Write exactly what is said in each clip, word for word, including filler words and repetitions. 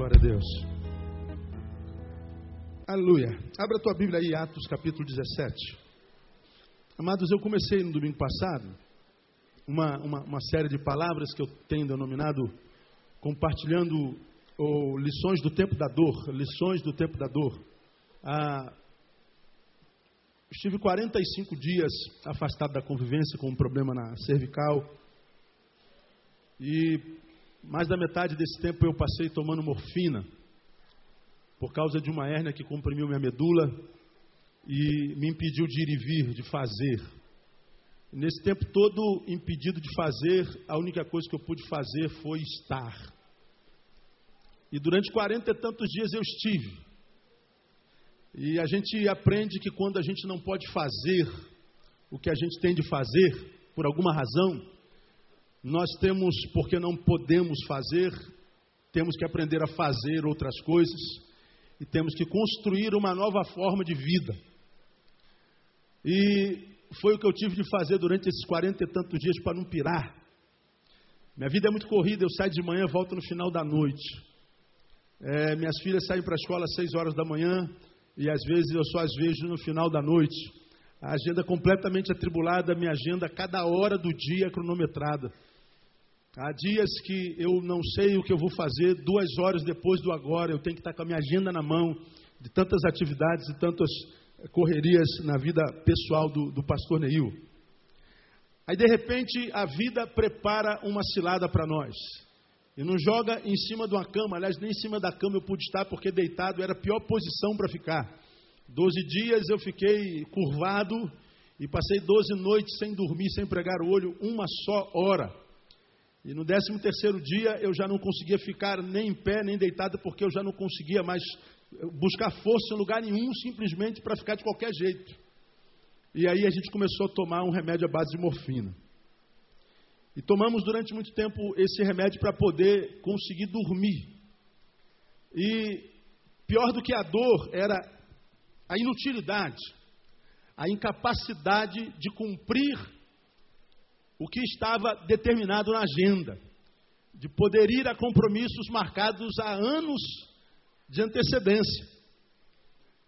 Glória a Deus. Aleluia. Abra a tua Bíblia aí, Atos capítulo dezessete. Amados, eu comecei no domingo passado uma, uma, uma série de palavras que eu tenho denominado compartilhando ou, lições do tempo da dor. Lições do tempo da dor. Ah, estive quarenta e cinco dias afastado da convivência com um problema na cervical. E mais da metade desse tempo eu passei tomando morfina, por causa de uma hérnia que comprimiu minha medula e me impediu de ir e vir, de fazer. Nesse tempo todo impedido de fazer, a única coisa que eu pude fazer foi estar. E durante quarenta e tantos dias eu estive. E a gente aprende que quando a gente não pode fazer o que a gente tem de fazer, por alguma razão, nós temos, porque não podemos fazer, temos que aprender a fazer outras coisas e temos que construir uma nova forma de vida. E foi o que eu tive de fazer durante esses quarenta e tantos dias para não pirar. Minha vida é muito corrida, eu saio de manhã, volto no final da noite. É, minhas filhas saem para a escola às seis horas da manhã e às vezes eu só as vejo no final da noite. A agenda completamente atribulada, minha agenda a cada hora do dia é cronometrada. Há dias que eu não sei o que eu vou fazer, duas horas depois do agora, eu tenho que estar com a minha agenda na mão, de tantas atividades e tantas correrias na vida pessoal do, do pastor Neil. Aí, de repente, a vida prepara uma cilada para nós. E não joga em cima de uma cama, aliás, nem em cima da cama eu pude estar, porque deitado era a pior posição para ficar. Doze dias eu fiquei curvado e passei doze noites sem dormir, sem pregar o olho, uma só hora. E no décimo terceiro dia eu já não conseguia ficar nem em pé, nem deitado, porque eu já não conseguia mais buscar força em lugar nenhum, simplesmente para ficar de qualquer jeito. E aí a gente começou a tomar um remédio à base de morfina. E tomamos durante muito tempo esse remédio para poder conseguir dormir. E pior do que a dor era a inutilidade, a incapacidade de cumprir o que estava determinado na agenda, de poder ir a compromissos marcados há anos de antecedência.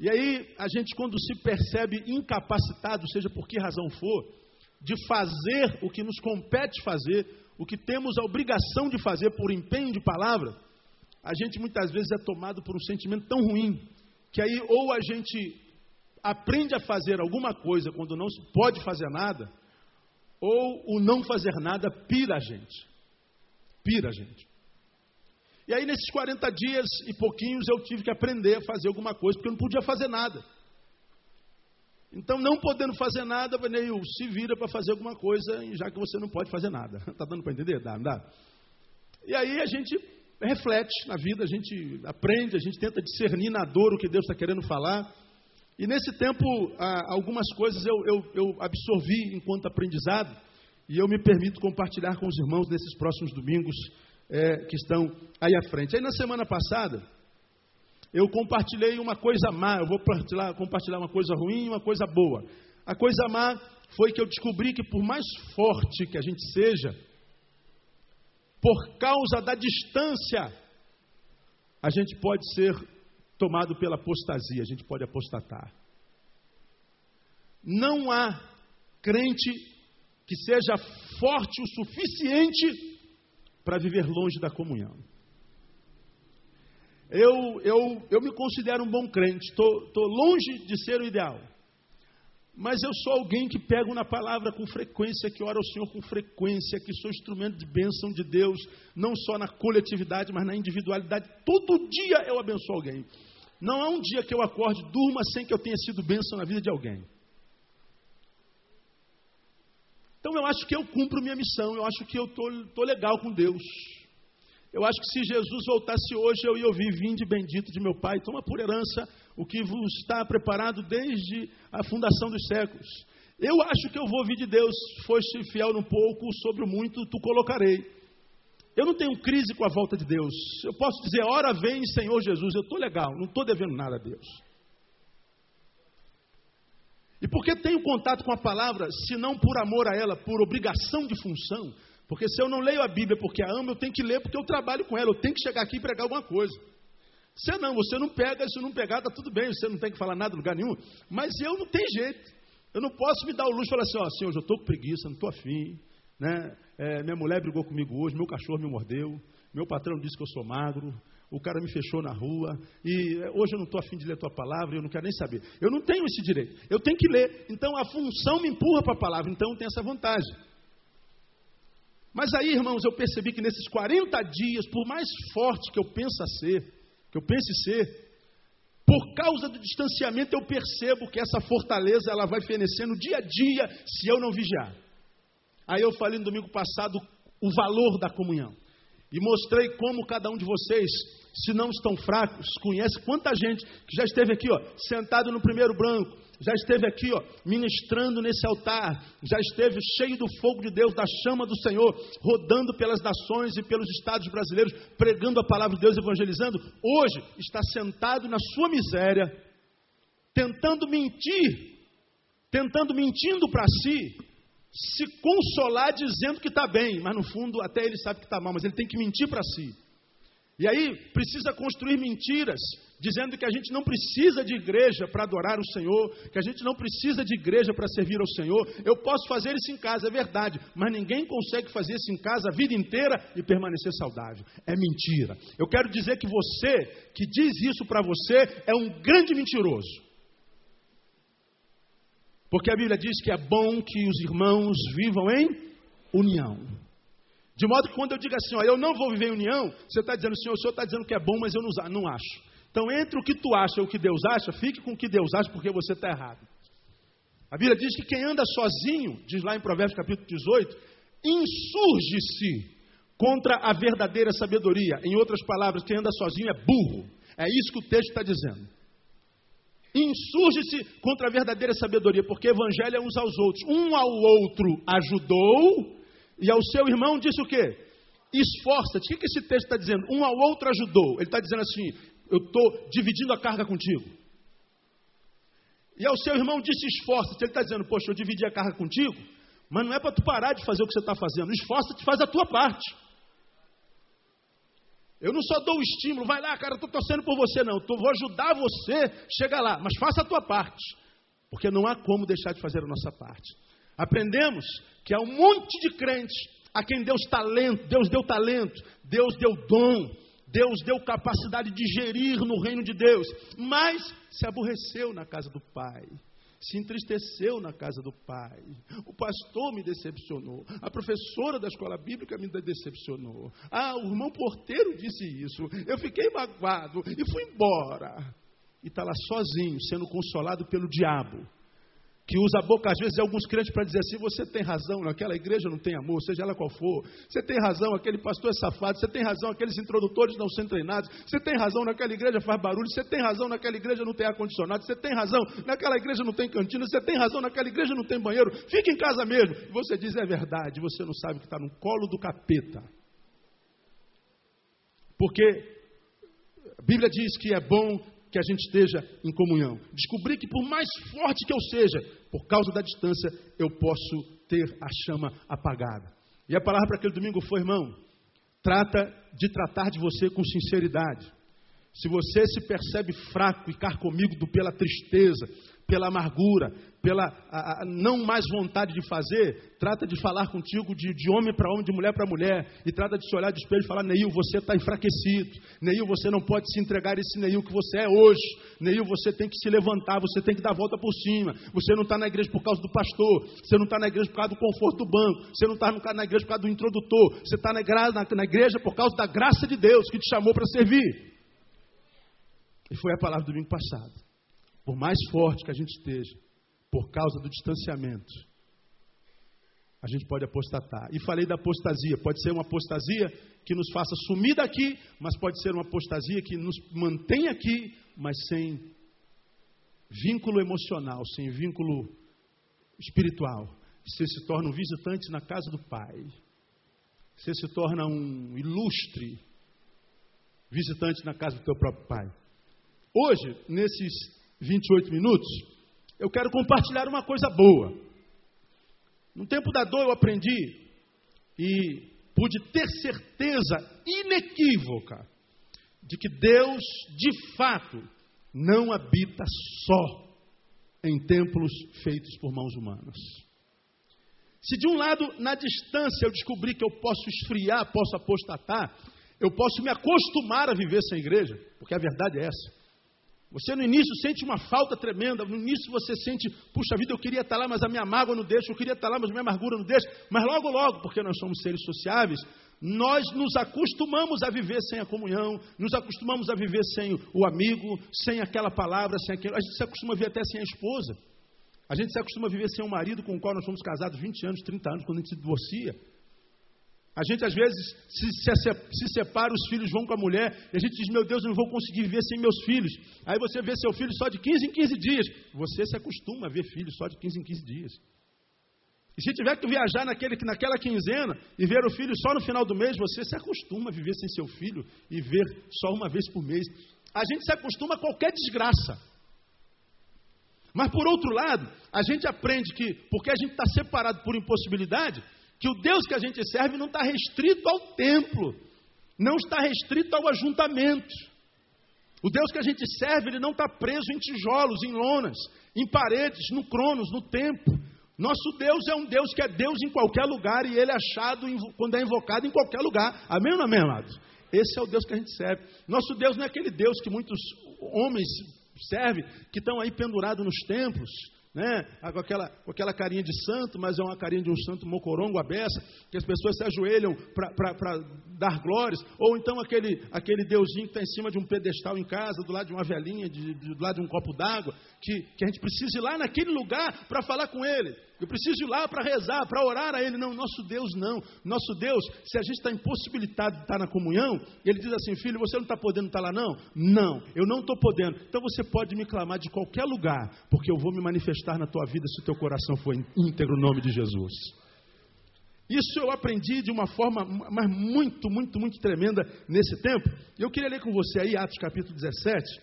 E aí, a gente quando se percebe incapacitado, seja por que razão for, de fazer o que nos compete fazer, o que temos a obrigação de fazer por empenho de palavra, a gente muitas vezes é tomado por um sentimento tão ruim, que aí ou a gente aprende a fazer alguma coisa quando não se pode fazer nada, ou o não fazer nada pira a gente, pira a gente. E aí nesses quarenta dias e pouquinhos eu tive que aprender a fazer alguma coisa, porque eu não podia fazer nada. Então não podendo fazer nada, Neil, se vira para fazer alguma coisa, já que você não pode fazer nada. Está dando para entender? Dá, não dá? E aí a gente reflete na vida, a gente aprende, a gente tenta discernir na dor o que Deus está querendo falar. E nesse tempo, algumas coisas eu, eu, eu absorvi enquanto aprendizado, e eu me permito compartilhar com os irmãos nesses próximos domingos é, que estão aí à frente. Aí na semana passada, eu compartilhei uma coisa má, eu vou partilhar, compartilhar uma coisa ruim e uma coisa boa. A coisa má foi que eu descobri que por mais forte que a gente seja, por causa da distância, a gente pode ser tomado pela apostasia, a gente pode apostatar. Não há crente que seja forte o suficiente para viver longe da comunhão. Eu, eu, eu me considero um bom crente, estou tô, tô longe de ser o ideal, mas eu sou alguém que pego na palavra com frequência, que ora ao Senhor com frequência, que sou instrumento de bênção de Deus, não só na coletividade, mas na individualidade. Todo dia eu abençoo alguém. Não há um dia que eu acorde, durma sem que eu tenha sido bênção na vida de alguém. Então eu acho que eu cumpro minha missão, eu acho que eu estou legal com Deus. Eu acho que se Jesus voltasse hoje, eu ia ouvir, vinde bendito de meu Pai, toma por herança o que vos está preparado desde a fundação dos séculos. Eu acho que eu vou ouvir de Deus, foste fiel no pouco, sobre o muito tu colocarei. Eu não tenho crise com a volta de Deus. Eu posso dizer, ora vem Senhor Jesus, eu estou legal, não estou devendo nada a Deus. E por que tenho contato com a palavra, se não por amor a ela, por obrigação de função? Porque se eu não leio a Bíblia porque a amo, eu tenho que ler porque eu trabalho com ela, eu tenho que chegar aqui e pregar alguma coisa. Você não, você não pega, se não pegar, está tudo bem, você não tem que falar nada em lugar nenhum. Mas eu não tenho jeito, eu não posso me dar o luxo e falar assim, ó, senhor, eu estou com preguiça, não estou afim, né? É, minha mulher brigou comigo hoje, meu cachorro me mordeu, meu patrão disse que eu sou magro, o cara me fechou na rua, e hoje eu não estou afim de ler a tua palavra, eu não quero nem saber. Eu não tenho esse direito, eu tenho que ler, então a função me empurra para a palavra, então eu tenho essa vantagem. Mas aí, irmãos, eu percebi que nesses quarenta dias, por mais forte que eu pensa ser, que eu pense ser, por causa do distanciamento eu percebo que essa fortaleza ela vai fenecendo dia a dia se eu não vigiar. Aí eu falei no domingo passado o valor da comunhão e mostrei como cada um de vocês, se não estão fracos, conhece quanta gente que já esteve aqui, ó, sentado no primeiro branco, já esteve aqui, ó, ministrando nesse altar, já esteve cheio do fogo de Deus, da chama do Senhor, rodando pelas nações e pelos estados brasileiros, pregando a palavra de Deus, evangelizando, hoje está sentado na sua miséria, tentando mentir, tentando mentindo para si, se consolar dizendo que está bem, mas no fundo até ele sabe que está mal, mas ele tem que mentir para si. E aí precisa construir mentiras, dizendo que a gente não precisa de igreja para adorar o Senhor, que a gente não precisa de igreja para servir ao Senhor. Eu posso fazer isso em casa, é verdade, mas ninguém consegue fazer isso em casa a vida inteira e permanecer saudável. É mentira. Eu quero dizer que você, que diz isso para você, é um grande mentiroso. Porque a Bíblia diz que é bom que os irmãos vivam em união. De modo que quando eu digo assim, ó, eu não vou viver em união, você está dizendo, Senhor, o Senhor está dizendo que é bom, mas eu não, não acho. Então, entre o que tu acha e o que Deus acha, fique com o que Deus acha, porque você está errado. A Bíblia diz que quem anda sozinho, diz lá em Provérbios capítulo dezoito, insurge-se contra a verdadeira sabedoria. Em outras palavras, quem anda sozinho é burro. É isso que o texto está dizendo. Insurge-se contra a verdadeira sabedoria, porque evangelho é uns aos outros. Um ao outro ajudou, e ao seu irmão disse o quê? Esforça-te. O que esse texto está dizendo? Um ao outro ajudou. Ele está dizendo assim, eu estou dividindo a carga contigo. E ao seu irmão disse esforça-te. Ele está dizendo, poxa, eu dividi a carga contigo, mas não é para tu parar de fazer o que você está fazendo. Esforça-te, faz a tua parte. Eu não só dou o estímulo, vai lá, cara, eu estou torcendo por você, não. Eu vou ajudar você, chega lá, mas faça a tua parte. Porque não há como deixar de fazer a nossa parte. Aprendemos que há um monte de crentes a quem Deus, talento, Deus deu talento, Deus deu dom, Deus deu capacidade de gerir no reino de Deus, mas se aborreceu na casa do Pai. Se entristeceu na casa do pai, o pastor me decepcionou, a professora da escola bíblica me decepcionou, ah, o irmão porteiro disse isso, eu fiquei magoado e fui embora. E está lá sozinho, sendo consolado pelo diabo, que usa a boca às vezes de alguns crentes para dizer assim, você tem razão, naquela igreja não tem amor, seja ela qual for, você tem razão, aquele pastor é safado, você tem razão, aqueles introdutores não são treinados, você tem razão, naquela igreja faz barulho, você tem razão, naquela igreja não tem ar-condicionado, você tem razão, naquela igreja não tem cantina, você tem razão, naquela igreja não tem banheiro, fica em casa mesmo. E você diz, é verdade, você não sabe que está no colo do capeta. Porque a Bíblia diz que é bom que a gente esteja em comunhão. Descobri que por mais forte que eu seja, por causa da distância, eu posso ter a chama apagada. E a palavra para aquele domingo foi, irmão, trata de tratar de você com sinceridade. Se você se percebe fraco e carcomido pela tristeza, pela amargura, pela a, a, não mais vontade de fazer, trata de falar contigo de, de homem para homem, de mulher para mulher, e trata de se olhar de espelho e falar, Neil, você está enfraquecido, Neil, você não pode se entregar esse Neil que você é hoje, Neil, você tem que se levantar, você tem que dar a volta por cima, você não está na igreja por causa do pastor, você não está na igreja por causa do conforto do banco, você não está na igreja por causa do introdutor, você está na, na, na igreja por causa da graça de Deus que te chamou para servir. E foi a palavra do domingo passado. Por mais forte que a gente esteja, por causa do distanciamento, a gente pode apostatar. E falei da apostasia. Pode ser uma apostasia que nos faça sumir daqui, mas pode ser uma apostasia que nos mantém aqui, mas sem vínculo emocional, sem vínculo espiritual. Você se torna um visitante na casa do Pai. Você se torna um ilustre visitante na casa do teu próprio Pai. Hoje, nesses vinte e oito minutos, eu quero compartilhar uma coisa boa. No tempo da dor eu aprendi e pude ter certeza inequívoca de que Deus, de fato, não habita só em templos feitos por mãos humanas. Se de um lado, na distância, eu descobrir que eu posso esfriar, posso apostatar, eu posso me acostumar a viver sem igreja, porque a verdade é essa. Você no início sente uma falta tremenda, no início você sente, puxa vida, eu queria estar lá, mas a minha mágoa não deixa, eu queria estar lá, mas a minha amargura não deixa. Mas logo, logo, porque nós somos seres sociáveis, nós nos acostumamos a viver sem a comunhão, nos acostumamos a viver sem o amigo, sem aquela palavra, sem aquilo. A gente se acostuma a viver até sem a esposa. A gente se acostuma a viver sem um marido com o qual nós fomos casados vinte anos, trinta anos, quando a gente se divorcia. A gente, às vezes, se, se, se separa, os filhos vão com a mulher, e a gente diz, meu Deus, eu não vou conseguir viver sem meus filhos. Aí você vê seu filho só de quinze em quinze dias. Você se acostuma a ver filho só de quinze em quinze dias. E se tiver que viajar naquele, naquela quinzena e ver o filho só no final do mês, você se acostuma a viver sem seu filho e ver só uma vez por mês. A gente se acostuma a qualquer desgraça. Mas, por outro lado, a gente aprende que, porque a gente está separado por impossibilidade, que o Deus que a gente serve não está restrito ao templo, não está restrito ao ajuntamento. O Deus que a gente serve, ele não está preso em tijolos, em lonas, em paredes, no Cronos, no tempo. Nosso Deus é um Deus que é Deus em qualquer lugar e ele é achado quando é invocado em qualquer lugar. Amém ou não amém, amados? Esse é o Deus que a gente serve. Nosso Deus não é aquele Deus que muitos homens serve, que estão aí pendurados nos templos, né? com, aquela, com aquela carinha de santo, mas é uma carinha de um santo mocorongo, à beça, que as pessoas se ajoelham para dar glórias, ou então aquele, aquele deusinho que está em cima de um pedestal em casa, do lado de uma velhinha, de, de, do lado de um copo d'água, que, que a gente precisa ir lá naquele lugar para falar com ele, eu preciso ir lá para rezar, para orar a ele. Não, nosso Deus não, nosso Deus, se a gente está impossibilitado de estar na comunhão, ele diz assim, filho, você não está podendo estar lá não? Não, eu não estou podendo, então você pode me clamar de qualquer lugar, porque eu vou me manifestar na tua vida se o teu coração for íntegro, no nome de Jesus. Isso eu aprendi de uma forma, mas muito, muito, muito tremenda nesse tempo. Eu queria ler com você aí, Atos capítulo dezessete,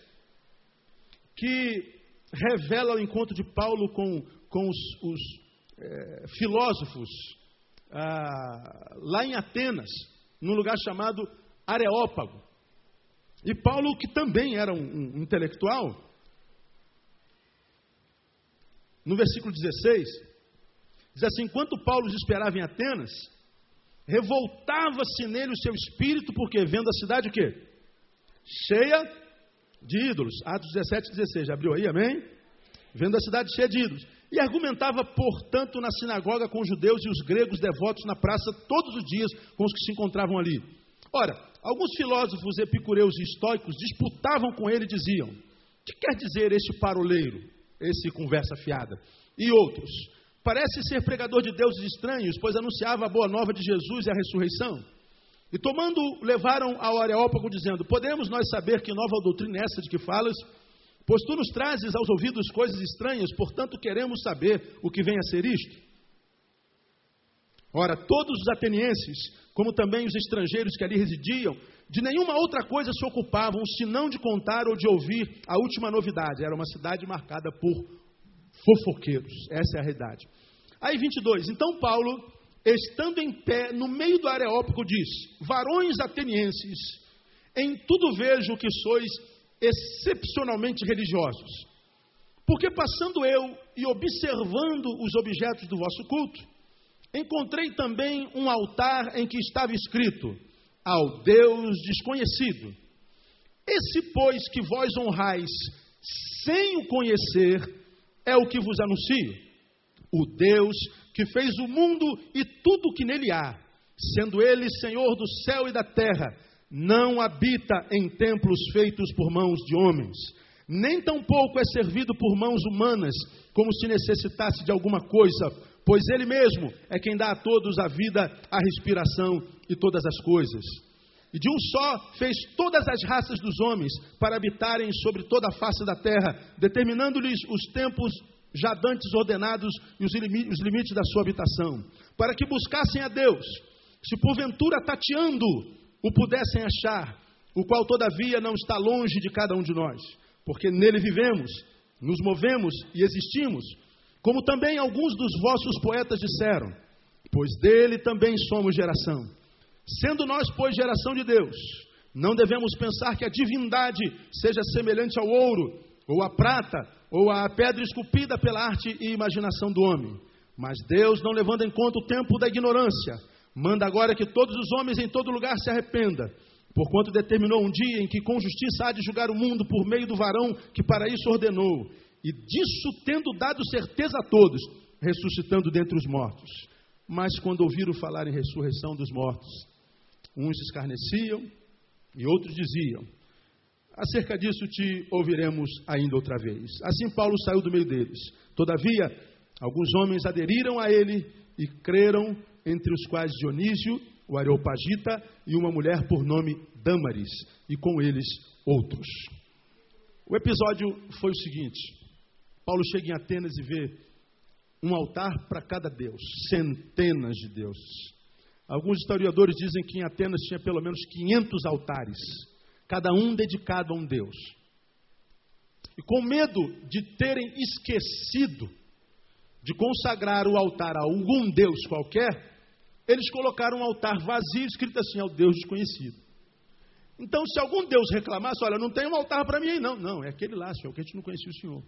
que revela o encontro de Paulo com, com os, os é, filósofos ah, lá em Atenas, num lugar chamado Areópago. E Paulo, que também era um, um intelectual, no versículo dezesseis... diz assim, enquanto Paulo os esperava em Atenas, revoltava-se nele o seu espírito, porque vendo a cidade o quê? Cheia de ídolos. Atos dezessete, dezesseis, já abriu aí, amém? Vendo a cidade cheia de ídolos. E argumentava, portanto, na sinagoga com os judeus e os gregos devotos na praça todos os dias com os que se encontravam ali. Ora, alguns filósofos epicureus e estoicos disputavam com ele e diziam, o que quer dizer este paroleiro, esse conversa fiada? E outros, parece ser pregador de deuses estranhos, pois anunciava a boa nova de Jesus e a ressurreição. E tomando-o, levaram ao Areópago, dizendo, podemos nós saber que nova doutrina é essa de que falas? Pois tu nos trazes aos ouvidos coisas estranhas, portanto queremos saber o que vem a ser isto. Ora, todos os atenienses, como também os estrangeiros que ali residiam, de nenhuma outra coisa se ocupavam, senão de contar ou de ouvir a última novidade. Era uma cidade marcada por fofoqueiros, essa é a realidade. Aí vinte e dois, então Paulo, estando em pé no meio do Areópago, disse, varões atenienses, em tudo vejo que sois excepcionalmente religiosos, porque passando eu e observando os objetos do vosso culto, encontrei também um altar em que estava escrito, ao Deus desconhecido, esse pois que vós honrais sem o conhecer, é o que vos anuncio, o Deus que fez o mundo e tudo o que nele há, sendo ele Senhor do céu e da terra, não habita em templos feitos por mãos de homens, nem tampouco é servido por mãos humanas, como se necessitasse de alguma coisa, pois ele mesmo é quem dá a todos a vida, a respiração e todas as coisas. E de um só fez todas as raças dos homens para habitarem sobre toda a face da terra, determinando-lhes os tempos já dantes ordenados e os limites da sua habitação, para que buscassem a Deus, se porventura tateando o pudessem achar, o qual todavia não está longe de cada um de nós, porque nele vivemos, nos movemos e existimos, como também alguns dos vossos poetas disseram, pois dele também somos geração. Sendo nós, pois, geração de Deus, Não devemos pensar que a divindade seja semelhante ao ouro, ou à prata, ou à pedra esculpida pela arte e imaginação do homem. Mas Deus, não levando em conta o tempo da ignorância, manda agora que todos os homens em todo lugar se arrependam, porquanto determinou um dia em que com justiça há de julgar o mundo por meio do varão que para isso ordenou, e disso tendo dado certeza a todos, ressuscitando dentre os mortos. Mas quando ouviram falar em ressurreição dos mortos, uns escarneciam e outros diziam: acerca disso te ouviremos ainda outra vez. Assim Paulo saiu do meio deles. Todavia, alguns homens aderiram a ele e creram, entre os quais Dionísio, o Areopagita, e uma mulher por nome Dâmaris, e com eles outros. O episódio foi o seguinte: Paulo chega em Atenas e vê um altar para cada deus, centenas de deuses. Alguns historiadores dizem que em Atenas tinha pelo menos quinhentos altares, cada um dedicado a um deus. E com medo de terem esquecido de consagrar o altar a algum deus qualquer, eles colocaram um altar vazio, escrito assim: ao Deus desconhecido. Então, se algum Deus reclamasse: olha, não tem um altar para mim aí, não. Não, é aquele lá, senhor, que a gente não conhecia o senhor.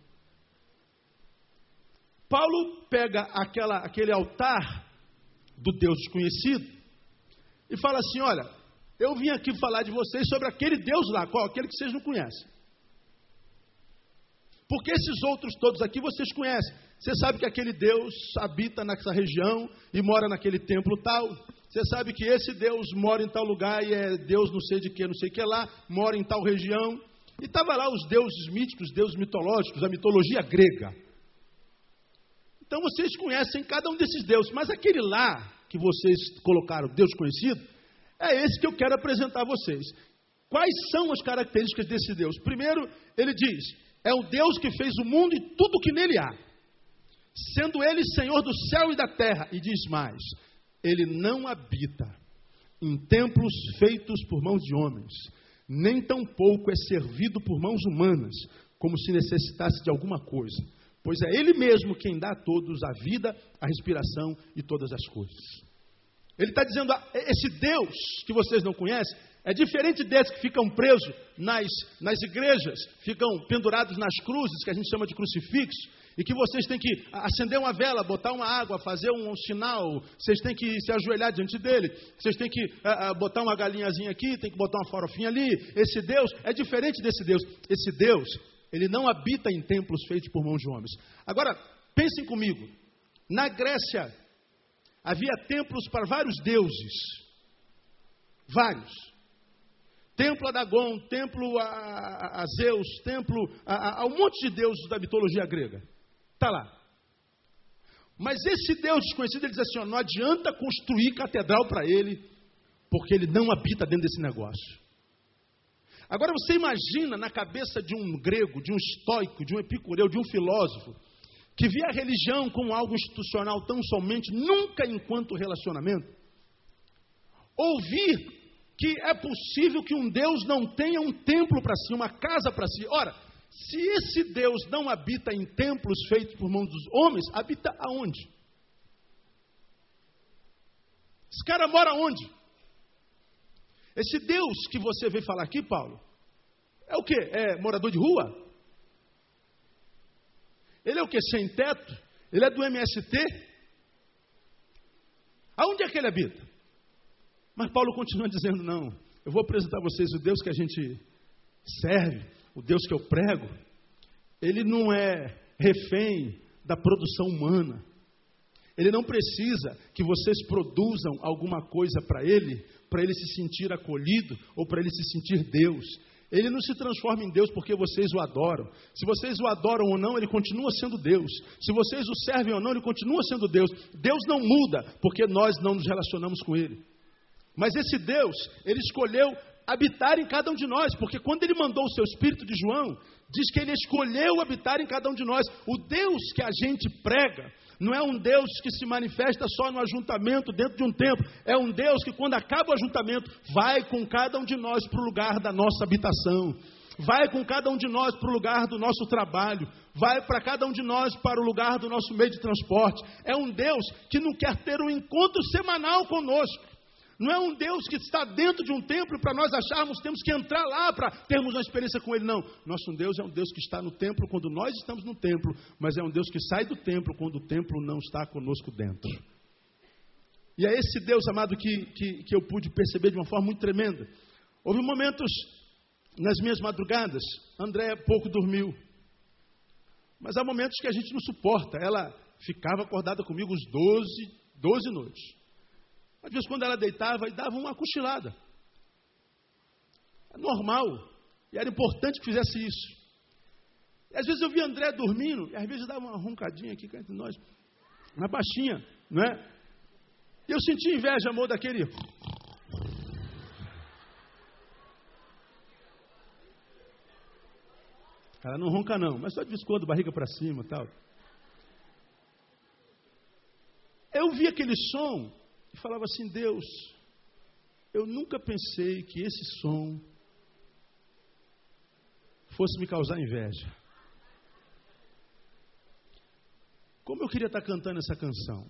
Paulo pega aquela, aquele altar do Deus desconhecido e fala assim: olha, eu vim aqui falar de vocês sobre aquele Deus lá, qual? Aquele que vocês não conhecem. Porque esses outros todos aqui vocês conhecem. Você sabe que aquele Deus habita nessa região e mora naquele templo tal. Você sabe que esse Deus mora em tal lugar e é Deus não sei de que, não sei o que lá, mora em tal região. E estava lá os deuses míticos, deuses mitológicos, a mitologia grega. Então vocês conhecem cada um desses deuses, mas aquele lá que vocês colocaram, Deus conhecido, é esse que eu quero apresentar a vocês. Quais são as características desse Deus? Primeiro, ele diz: é o Deus que fez o mundo e tudo o que nele há, sendo ele Senhor do céu e da terra. E diz mais: ele não habita em templos feitos por mãos de homens, nem tampouco é servido por mãos humanas, como se necessitasse de alguma coisa, pois é ele mesmo quem dá a todos a vida, a respiração e todas as coisas. Ele está dizendo: ah, esse Deus que vocês não conhecem é diferente desses que ficam presos nas, nas igrejas, ficam pendurados nas cruzes, que a gente chama de crucifixo, e que vocês têm que acender uma vela, botar uma água, fazer um, um sinal, vocês têm que se ajoelhar diante dele, vocês têm que uh, uh, botar uma galinhazinha aqui, tem que botar uma farofinha ali. Esse Deus é diferente desse Deus. Esse Deus, ele não habita em templos feitos por mãos de homens. Agora, pensem comigo, na Grécia havia templos para vários deuses, vários. Templo a Dagom, templo a, a, a Zeus, templo a, a, a um monte de deuses da mitologia grega. Está lá. Mas esse Deus desconhecido, ele diz assim: ó, não adianta construir catedral para ele, porque ele não habita dentro desse negócio. Agora você imagina na cabeça de um grego, de um estoico, de um epicureu, de um filósofo, que via a religião como algo institucional tão somente, nunca enquanto relacionamento, ouvir que é possível que um Deus não tenha um templo para si, uma casa para si. Ora, se esse Deus não habita em templos feitos por mãos dos homens, habita aonde? Esse cara mora onde? Esse Deus que você vem falar aqui, Paulo, é o quê? É morador de rua? Ele é o quê? Sem teto? Ele é do M S T? Aonde é que ele habita? Mas Paulo continua dizendo: não, eu vou apresentar a vocês o Deus que a gente serve, o Deus que eu prego. Ele não é refém da produção humana. Ele não precisa que vocês produzam alguma coisa para ele, para ele se sentir acolhido ou para ele se sentir Deus. Ele não se transforma em Deus porque vocês o adoram. Se vocês o adoram ou não, ele continua sendo Deus. Se vocês o servem ou não, ele continua sendo Deus. Deus não muda porque nós não nos relacionamos com ele. Mas esse Deus, ele escolheu habitar em cada um de nós, porque quando ele mandou o seu Espírito de João, diz que ele escolheu habitar em cada um de nós. O Deus que a gente prega não é um Deus que se manifesta só no ajuntamento dentro de um templo, é um Deus que quando acaba o ajuntamento, vai com cada um de nós para o lugar da nossa habitação. Vai com cada um de nós para o lugar do nosso trabalho. Vai para cada um de nós para o lugar do nosso meio de transporte. É um Deus que não quer ter um encontro semanal conosco. Não é um Deus que está dentro de um templo e para nós acharmos temos que entrar lá para termos uma experiência com Ele, não. Nosso Deus é um Deus que está no templo quando nós estamos no templo, mas é um Deus que sai do templo quando o templo não está conosco dentro. E é esse Deus, amado, que, que, que eu pude perceber de uma forma muito tremenda. Houve momentos nas minhas madrugadas, Andréa pouco dormiu, mas há momentos que a gente não suporta. Ela ficava acordada comigo uns doze, doze noites. Às vezes, quando ela deitava, e dava uma cochilada. É normal. E era importante que fizesse isso. E às vezes eu via André dormindo, e às vezes dava uma roncadinha aqui entre nós, uma baixinha, não é? E eu sentia inveja, amor, daquele... Ela não ronca não, mas só de vez em quando, barriga para cima e tal. Eu vi aquele som e falava assim, Deus, eu nunca pensei que esse som fosse me causar inveja. Como eu queria estar cantando essa canção.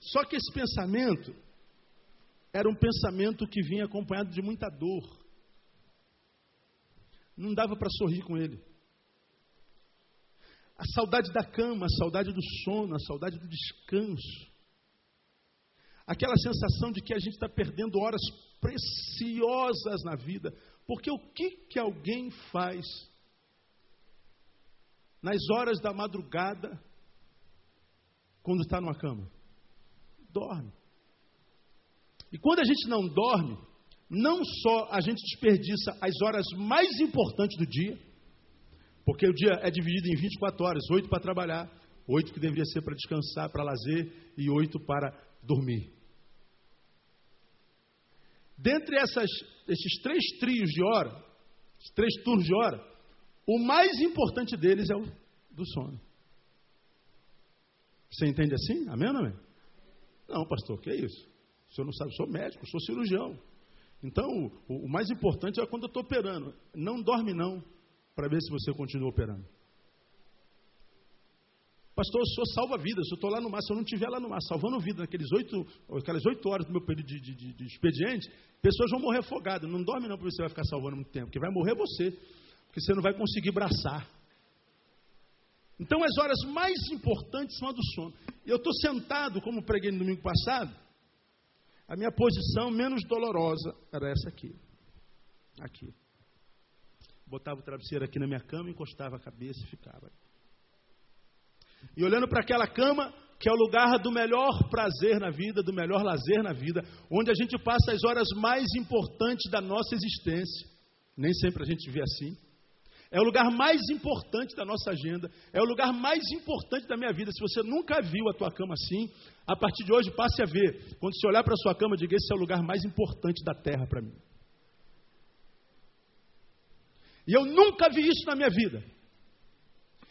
Só que esse pensamento era um pensamento que vinha acompanhado de muita dor. Não dava para sorrir com ele. A saudade da cama, a saudade do sono, a saudade do descanso. Aquela sensação de que a gente está perdendo horas preciosas na vida. Porque o que, que alguém faz nas horas da madrugada quando está numa cama? Dorme. E quando a gente não dorme, não só a gente desperdiça as horas mais importantes do dia, porque o dia é dividido em vinte e quatro horas, oito para trabalhar, oito que deveria ser para descansar, para lazer, e oito para dormir. Dentre essas, esses três trios de hora, três turnos de hora, o mais importante deles é o do sono. Você entende assim? Amém ou não amém? Não, pastor, o que é isso? O senhor não sabe, eu sou médico, eu sou cirurgião. Então, o, o mais importante é quando eu estou operando. Não dorme não, para ver se você continua operando. Pastor, eu sou salva-vidas, eu estou lá no mar. Se eu não estiver lá no mar salvando vida, naqueles oito, aquelas oito horas do meu período de, de, de, de expediente, pessoas vão morrer afogadas. Não dorme não, porque você vai ficar salvando muito tempo. Porque vai morrer você, porque você não vai conseguir braçar. Então, as horas mais importantes são a do sono. Eu estou sentado, como preguei no domingo passado, a minha posição menos dolorosa era essa aqui. Aqui. Botava o travesseiro aqui na minha cama, encostava a cabeça e ficava. E olhando para aquela cama, que é o lugar do melhor prazer na vida, do melhor lazer na vida, onde a gente passa as horas mais importantes da nossa existência. Nem sempre a gente vê assim. É o lugar mais importante da nossa agenda. É o lugar mais importante da minha vida. Se você nunca viu a tua cama assim, a partir de hoje passe a ver. Quando você olhar para a sua cama, diga, esse é o lugar mais importante da terra para mim. E eu nunca vi isso na minha vida.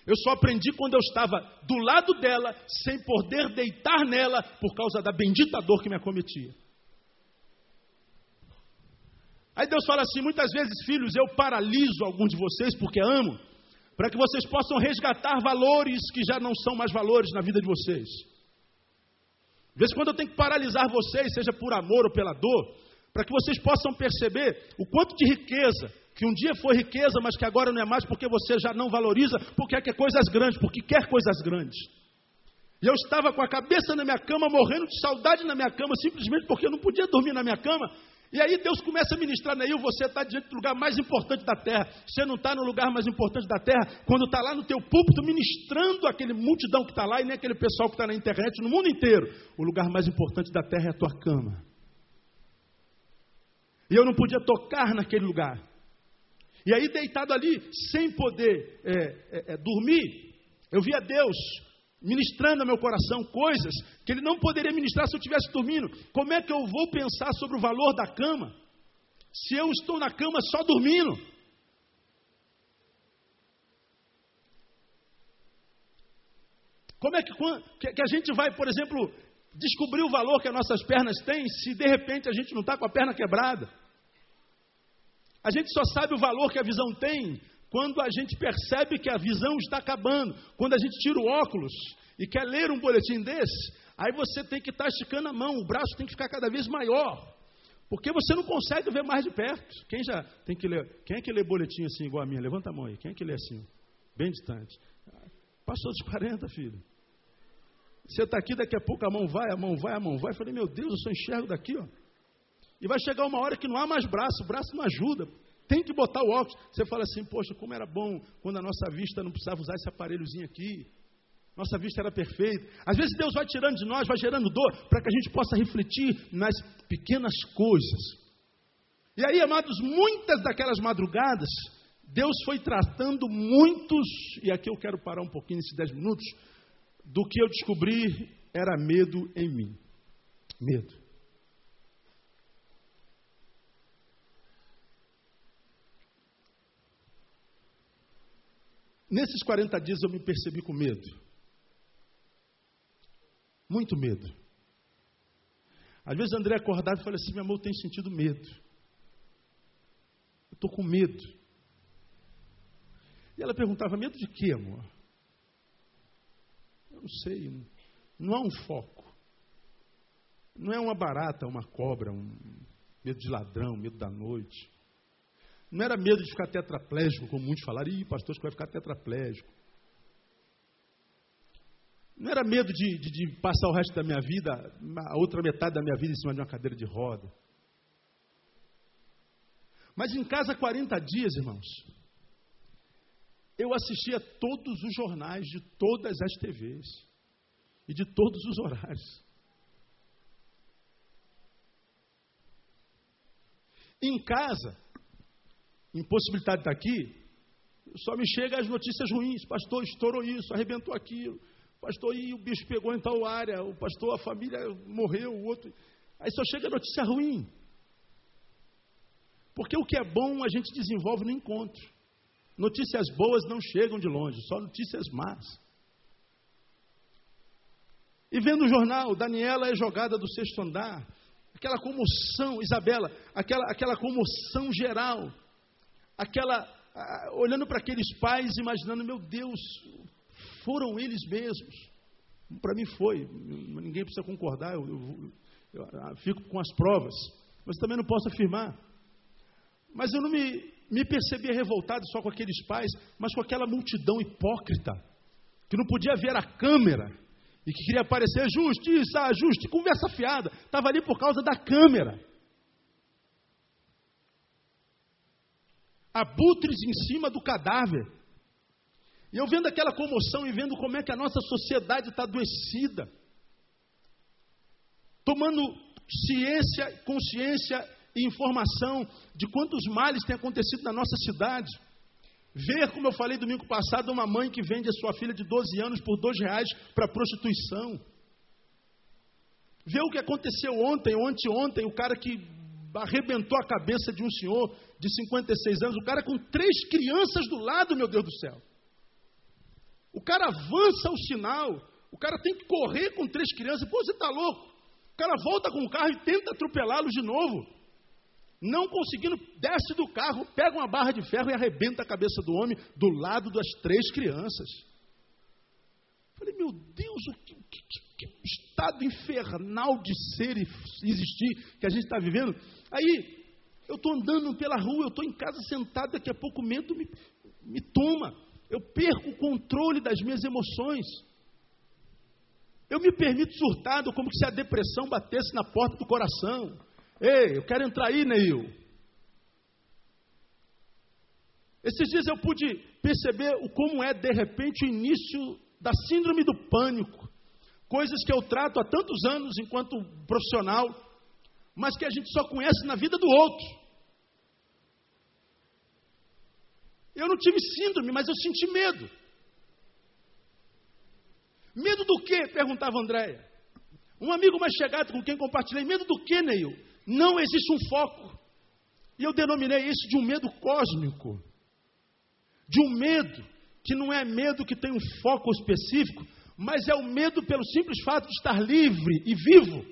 Eu só aprendi quando eu estava do lado dela, sem poder deitar nela, por causa da bendita dor que me acometia. Aí Deus fala assim, muitas vezes, filhos, eu paraliso alguns de vocês porque amo, para que vocês possam resgatar valores que já não são mais valores na vida de vocês. De vez em quando eu tenho que paralisar vocês, seja por amor ou pela dor, para que vocês possam perceber o quanto de riqueza, que um dia foi riqueza, mas que agora não é mais porque você já não valoriza, porque quer coisas grandes, porque quer coisas grandes. E eu estava com a cabeça na minha cama, morrendo de saudade na minha cama, simplesmente porque eu não podia dormir na minha cama. E aí Deus começa a ministrar, Neil, você está diante do lugar mais importante da terra. Você não está no lugar mais importante da terra quando está lá no teu púlpito ministrando aquele multidão que está lá e nem aquele pessoal que está na internet, no mundo inteiro. O lugar mais importante da terra é a tua cama. E eu não podia tocar naquele lugar. E aí deitado ali, sem poder é, é, é, dormir, eu via Deus ministrando ao meu coração coisas que ele não poderia ministrar se eu estivesse dormindo. Como é que eu vou pensar sobre o valor da cama, se eu estou na cama só dormindo? Como é que, que a gente vai, por exemplo, descobrir o valor que as nossas pernas têm, se de repente a gente não está com a perna quebrada? A gente só sabe o valor que a visão tem Quando a gente percebe que a visão está acabando, quando a gente tira o óculos e quer ler um boletim desse, aí você tem que estar esticando a mão, o braço tem que ficar cada vez maior, porque você não consegue ver mais de perto. Quem já tem que ler? Quem é que lê boletim assim igual a minha? Levanta a mão aí. Quem é que lê assim? Bem distante. Passou dos quarenta, filho. Você está aqui, daqui a pouco a mão vai, a mão vai, a mão vai. Eu falei, meu Deus, eu só enxergo daqui, ó. E vai chegar uma hora que não há mais braço, o braço não ajuda. Tem que botar o óculos. Você fala assim, poxa, como era bom quando a nossa vista não precisava usar esse aparelhozinho aqui. Nossa vista era perfeita. Às vezes Deus vai tirando de nós, vai gerando dor, para que a gente possa refletir nas pequenas coisas. E aí, amados, muitas daquelas madrugadas, Deus foi tratando muitos, e aqui eu quero parar um pouquinho nesses dez minutos, do que eu descobri era medo em mim. Medo. Nesses quarenta dias eu me percebi com medo. Muito medo. Às vezes André acordava e falava assim, meu amor, eu tenho sentido medo. Eu estou com medo. E ela perguntava, medo de quê, amor? Eu não sei, não há um foco. Não é uma barata, uma cobra, um medo de ladrão, medo da noite. Não era medo de ficar tetraplégico, como muitos falaram, ih, pastor, você vai ficar tetraplégico. Não era medo de, de, de passar o resto da minha vida, a outra metade da minha vida em cima de uma cadeira de roda. Mas em casa, quarenta dias, irmãos, eu assistia todos os jornais de todas as T Vs e de todos os horários. Em casa, impossibilidade de estar aqui, só me chega as notícias ruins. Pastor, estourou isso, arrebentou aquilo. Pastor, e o bicho pegou em tal área. O pastor, a família morreu, o outro. Aí só chega a notícia ruim. Porque o que é bom a gente desenvolve no encontro. Notícias boas não chegam de longe, só notícias más. E vendo o jornal, Daniela é jogada do sexto andar. Aquela comoção, Isabela, aquela, aquela comoção geral. Aquela, ah, olhando para aqueles pais, imaginando, meu Deus, foram eles mesmos. Para mim foi, ninguém precisa concordar, eu, eu, eu, eu fico com as provas, mas também não posso afirmar. Mas eu não me, me percebia revoltado só com aqueles pais, mas com aquela multidão hipócrita, que não podia ver a câmera, e que queria aparecer justiça, justiça, conversa fiada, estava ali por causa da câmera. Abutres em cima do cadáver. E eu vendo aquela comoção e vendo como é que a nossa sociedade está adoecida, tomando ciência, consciência e informação de quantos males tem acontecido na nossa cidade. Ver, como eu falei domingo passado, uma mãe que vende a sua filha de doze anos por dois reais para prostituição. Ver o que aconteceu ontem, anteontem, o cara que arrebentou a cabeça de um senhor de cinquenta e seis anos, o cara com três crianças do lado, meu Deus do céu. O cara avança o sinal, o cara tem que correr com três crianças, pô, você está louco. O cara volta com o carro e tenta atropelá-los de novo. Não conseguindo, desce do carro, pega uma barra de ferro e arrebenta a cabeça do homem do lado das três crianças. Falei, meu Deus, o que, que, que estado infernal de ser e existir que a gente está vivendo. Aí, eu estou andando pela rua, eu estou em casa sentado, daqui a pouco o medo me, me toma. Eu perco o controle das minhas emoções. Eu me permito surtado, como se a depressão batesse na porta do coração. Ei, eu quero entrar aí, Neil. Esses dias eu pude perceber o como é, de repente, o início da síndrome do pânico, coisas que eu trato há tantos anos enquanto profissional, mas que a gente só conhece na vida do outro. Eu não tive síndrome, mas eu senti medo. Medo do quê? Perguntava a Andréa. Um amigo mais chegado com quem compartilhei, medo do quê, Neil? Não existe um foco. E eu denominei isso de um medo cósmico, de um medo que não é medo que tem um foco específico, mas é o medo pelo simples fato de estar livre e vivo.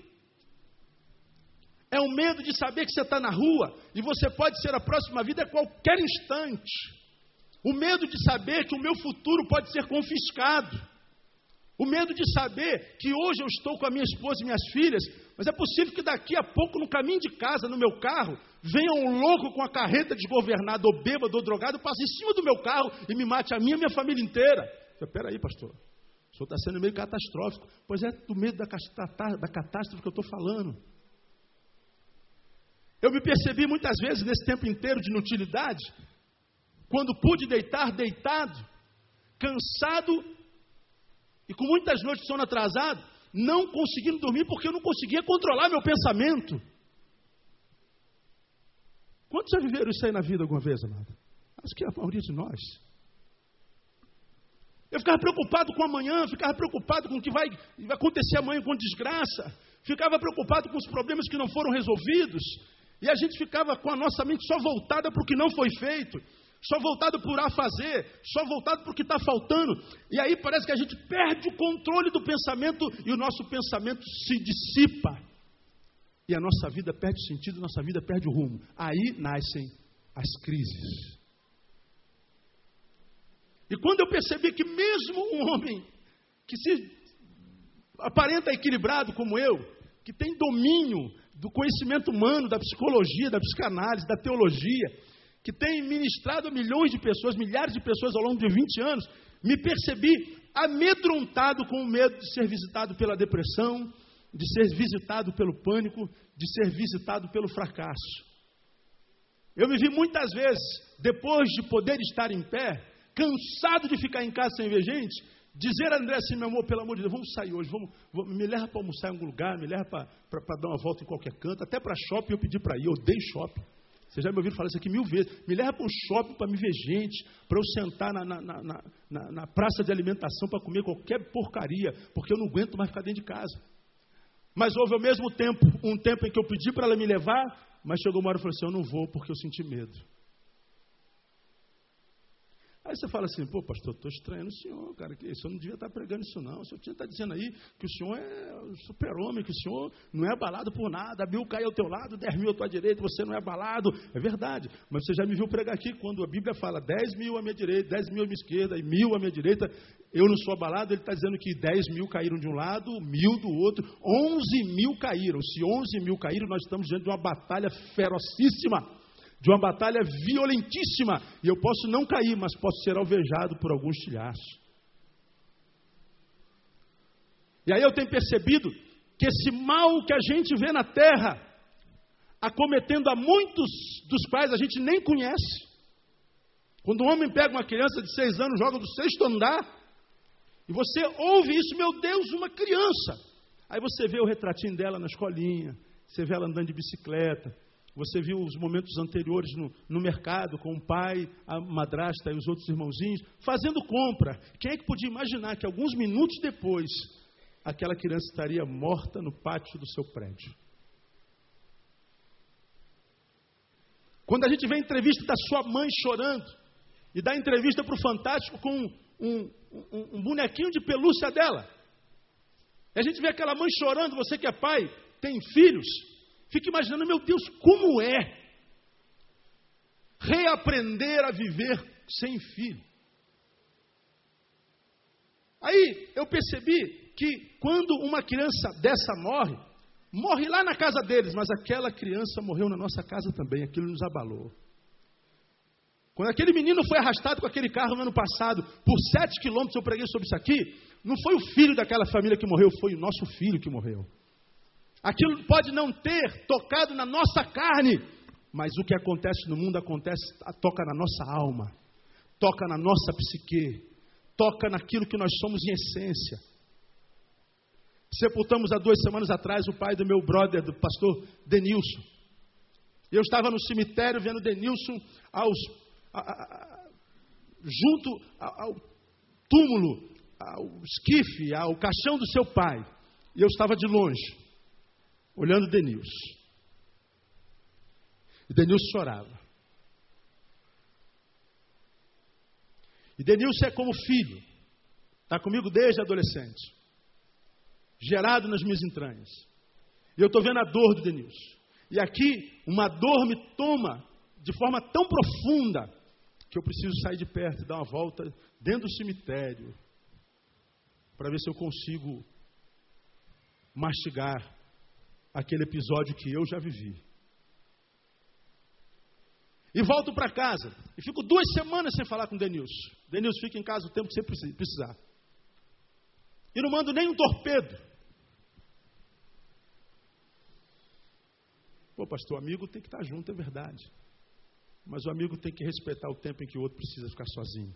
É o medo de saber que você está na rua e você pode ser a próxima vida a qualquer instante. O medo de saber que o meu futuro pode ser confiscado. O medo de saber que hoje eu estou com a minha esposa e minhas filhas, mas é possível que daqui a pouco, no caminho de casa, no meu carro, venha um louco com a carreta desgovernada, ou bêbado, ou drogado, passe em cima do meu carro e me mate a minha e minha família inteira. Espera aí, pastor. O senhor está sendo meio catastrófico. Pois é, do medo da, da catástrofe que eu estou falando. Eu me percebi muitas vezes nesse tempo inteiro de inutilidade, quando pude deitar, deitado, cansado e com muitas noites de sono atrasado, não conseguindo dormir porque eu não conseguia controlar meu pensamento. Quantos já viveram isso aí na vida alguma vez, amado? Acho que é a maioria de nós. Eu ficava preocupado com amanhã, ficava preocupado com o que vai acontecer amanhã com desgraça, ficava preocupado com os problemas que não foram resolvidos, e a gente ficava com a nossa mente só voltada para o que não foi feito, só voltado por a fazer, só voltado para o que está faltando, e aí parece que a gente perde o controle do pensamento, e o nosso pensamento se dissipa, e a nossa vida perde sentido, a nossa vida perde o rumo. Aí nascem as crises. E quando eu percebi que mesmo um homem que se aparenta equilibrado como eu, que tem domínio do conhecimento humano, da psicologia, da psicanálise, da teologia, que tem ministrado a milhões de pessoas, milhares de pessoas ao longo de vinte anos, me percebi amedrontado com o medo de ser visitado pela depressão, de ser visitado pelo pânico, de ser visitado pelo fracasso. Eu me vi muitas vezes, depois de poder estar em pé, cansado de ficar em casa sem ver gente, dizer a André assim: meu amor, pelo amor de Deus, vamos sair hoje, vamos, vamos, me leva para almoçar em algum lugar, me leva para dar uma volta em qualquer canto, até para shopping eu pedi para ir, eu odeio shopping. Vocês já me ouviram falar isso aqui mil vezes. Me leva para um shopping para me ver gente, para eu sentar na, na, na, na, na praça de alimentação para comer qualquer porcaria, porque eu não aguento mais ficar dentro de casa. Mas houve ao mesmo tempo, um tempo em que eu pedi para ela me levar, mas chegou uma hora e falou assim: eu não vou porque eu senti medo. Aí você fala assim: pô, pastor, estou estranhando o senhor, cara, que o senhor não devia estar pregando isso não, o senhor está dizendo aí que o senhor é super-homem, que o senhor não é abalado por nada, mil cai ao teu lado, dez mil à tua direita, você não é abalado. É verdade, mas você já me viu pregar aqui, quando a Bíblia fala dez mil à minha direita, dez mil à minha esquerda e mil à minha direita, eu não sou abalado, ele está dizendo que dez mil caíram de um lado, mil do outro, onze mil caíram. Se onze mil caíram, nós estamos diante de uma batalha ferocíssima, de uma batalha violentíssima, e eu posso não cair, mas posso ser alvejado por alguns estilhaços. E aí eu tenho percebido que esse mal que a gente vê na terra, acometendo a muitos dos quais a gente nem conhece. Quando um homem pega uma criança de seis anos, joga do sexto andar, e você ouve isso: meu Deus, uma criança. Aí você vê o retratinho dela na escolinha, você vê ela andando de bicicleta, você viu os momentos anteriores no, no mercado, com o pai, a madrasta e os outros irmãozinhos, fazendo compra. Quem é que podia imaginar que alguns minutos depois, aquela criança estaria morta no pátio do seu prédio? Quando a gente vê a entrevista da sua mãe chorando, e dá entrevista para o Fantástico com um, um, um, um bonequinho de pelúcia dela, e a gente vê aquela mãe chorando, você que é pai, tem filhos, fica imaginando: meu Deus, como é reaprender a viver sem filho. Aí eu percebi que quando uma criança dessa morre, morre lá na casa deles, mas aquela criança morreu na nossa casa também, aquilo nos abalou. Quando aquele menino foi arrastado com aquele carro no ano passado, por sete quilômetros, eu preguei sobre isso aqui, não foi o filho daquela família que morreu, foi o nosso filho que morreu. Aquilo pode não ter tocado na nossa carne, mas o que acontece no mundo acontece, toca na nossa alma, toca na nossa psique, toca naquilo que nós somos em essência. Sepultamos há duas semanas atrás o pai do meu brother, do pastor Denilson. Eu estava no cemitério vendo Denilson aos, a, a, a, junto ao túmulo, ao esquife, ao caixão do seu pai. E eu estava de longe, olhando Denilson. E Denilson chorava. E Denilson é como filho. Está comigo desde adolescente. Gerado nas minhas entranhas. E eu estou vendo a dor do Denilson. E aqui, uma dor me toma de forma tão profunda que eu preciso sair de perto e dar uma volta dentro do cemitério para ver se eu consigo mastigar aquele episódio que eu já vivi. E volto para casa e fico duas semanas sem falar com o Denilson. Denilson fica em casa o tempo que você precisar. E não mando nem um torpedo. Pô, pastor, o amigo tem que estar junto, é verdade. Mas o amigo tem que respeitar o tempo em que o outro precisa ficar sozinho.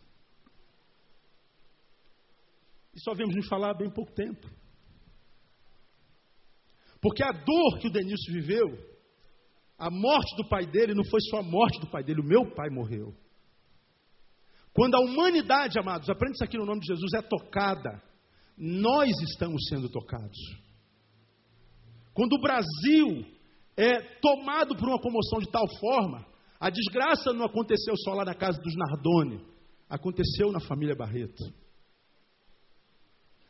E só vemos nos falar há bem pouco tempo. Porque a dor que o Denilson viveu, a morte do pai dele, não foi só a morte do pai dele, o meu pai morreu. Quando a humanidade, amados, aprende isso aqui no nome de Jesus, é tocada, nós estamos sendo tocados. Quando o Brasil é tomado por uma comoção de tal forma, a desgraça não aconteceu só lá na casa dos Nardoni, aconteceu na família Barreto.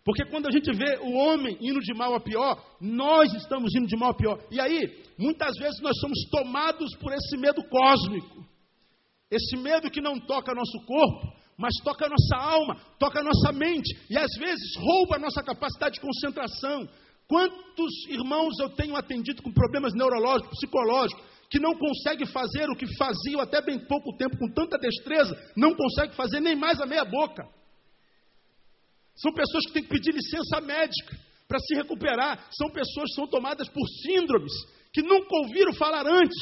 Porque quando a gente vê o homem indo de mal a pior, nós estamos indo de mal a pior. E aí, muitas vezes nós somos tomados por esse medo cósmico. Esse medo que não toca nosso corpo, mas toca nossa alma, toca nossa mente. E às vezes rouba a nossa capacidade de concentração. Quantos irmãos eu tenho atendido com problemas neurológicos, psicológicos, que não conseguem fazer o que faziam até bem pouco tempo, com tanta destreza, não conseguem fazer nem mais a meia boca. São pessoas que têm que pedir licença médica para se recuperar. São pessoas que são tomadas por síndromes, que nunca ouviram falar antes,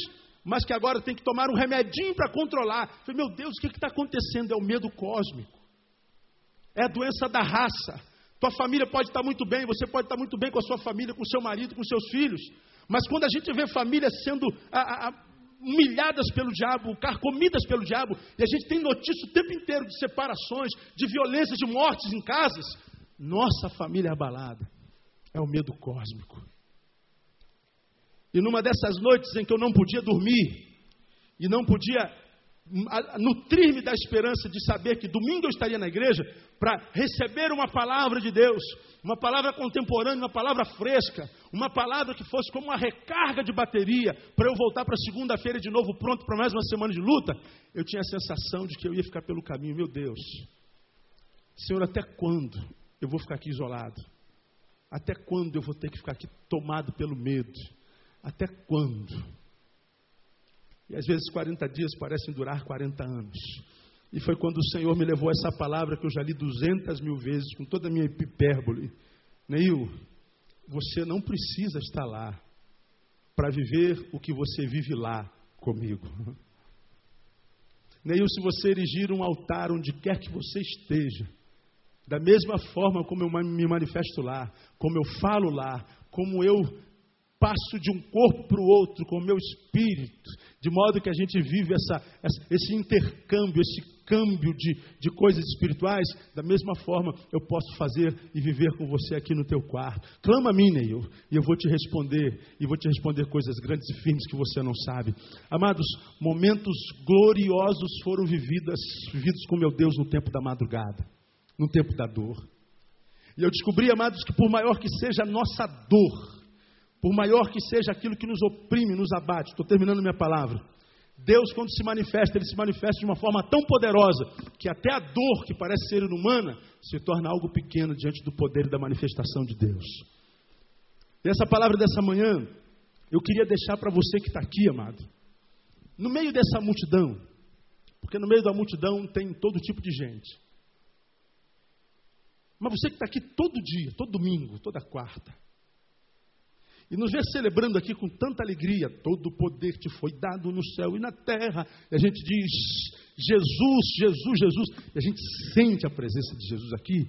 mas que agora têm que tomar um remedinho para controlar. Meu Deus, o que está acontecendo? É o medo cósmico. É a doença da raça. Tua família pode estar muito bem, você pode estar muito bem com a sua família, com o seu marido, com os seus filhos. Mas quando a gente vê famílias sendo a, a, humilhadas pelo diabo, carcomidas pelo diabo, e a gente tem notícia o tempo inteiro de separações, de violências, de mortes em casas, nossa família é abalada, é o medo cósmico. E numa dessas noites em que eu não podia dormir, e não podia nutrir-me da esperança de saber que domingo eu estaria na igreja, para receber uma palavra de Deus, uma palavra contemporânea, uma palavra fresca, uma palavra que fosse como uma recarga de bateria, para eu voltar para segunda-feira de novo pronto para mais uma semana de luta, eu tinha a sensação de que eu ia ficar pelo caminho. Meu Deus, Senhor, até quando eu vou ficar aqui isolado? Até quando eu vou ter que ficar aqui tomado pelo medo? Até quando? E às vezes quarenta dias parecem durar quarenta anos. E foi quando o Senhor me levou essa palavra que eu já li duzentas mil vezes, com toda a minha hipérbole. Neil, você não precisa estar lá para viver o que você vive lá comigo. Neil, se você erigir um altar onde quer que você esteja, da mesma forma como eu me manifesto lá, como eu falo lá, como eu passo de um corpo para o outro com o meu espírito, de modo que a gente vive essa, essa, esse intercâmbio, esse câmbio de, de coisas espirituais, da mesma forma eu posso fazer e viver com você aqui no teu quarto. Clama a mim, Neil, e eu vou te responder, e vou te responder coisas grandes e firmes que você não sabe. Amados, momentos gloriosos foram vividas, vividos com meu Deus no tempo da madrugada, no tempo da dor. E eu descobri, amados, que por maior que seja a nossa dor, por maior que seja aquilo que nos oprime, nos abate, estou terminando minha palavra, Deus, quando se manifesta, Ele se manifesta de uma forma tão poderosa, que até a dor que parece ser inumana, se torna algo pequeno diante do poder e da manifestação de Deus. E essa palavra dessa manhã, eu queria deixar para você que está aqui, amado, no meio dessa multidão, porque no meio da multidão tem todo tipo de gente, mas você que está aqui todo dia, todo domingo, toda quarta, e nos vê celebrando aqui com tanta alegria, todo o poder te foi dado no céu e na terra. E a gente diz, Jesus, Jesus, Jesus. E a gente sente a presença de Jesus aqui,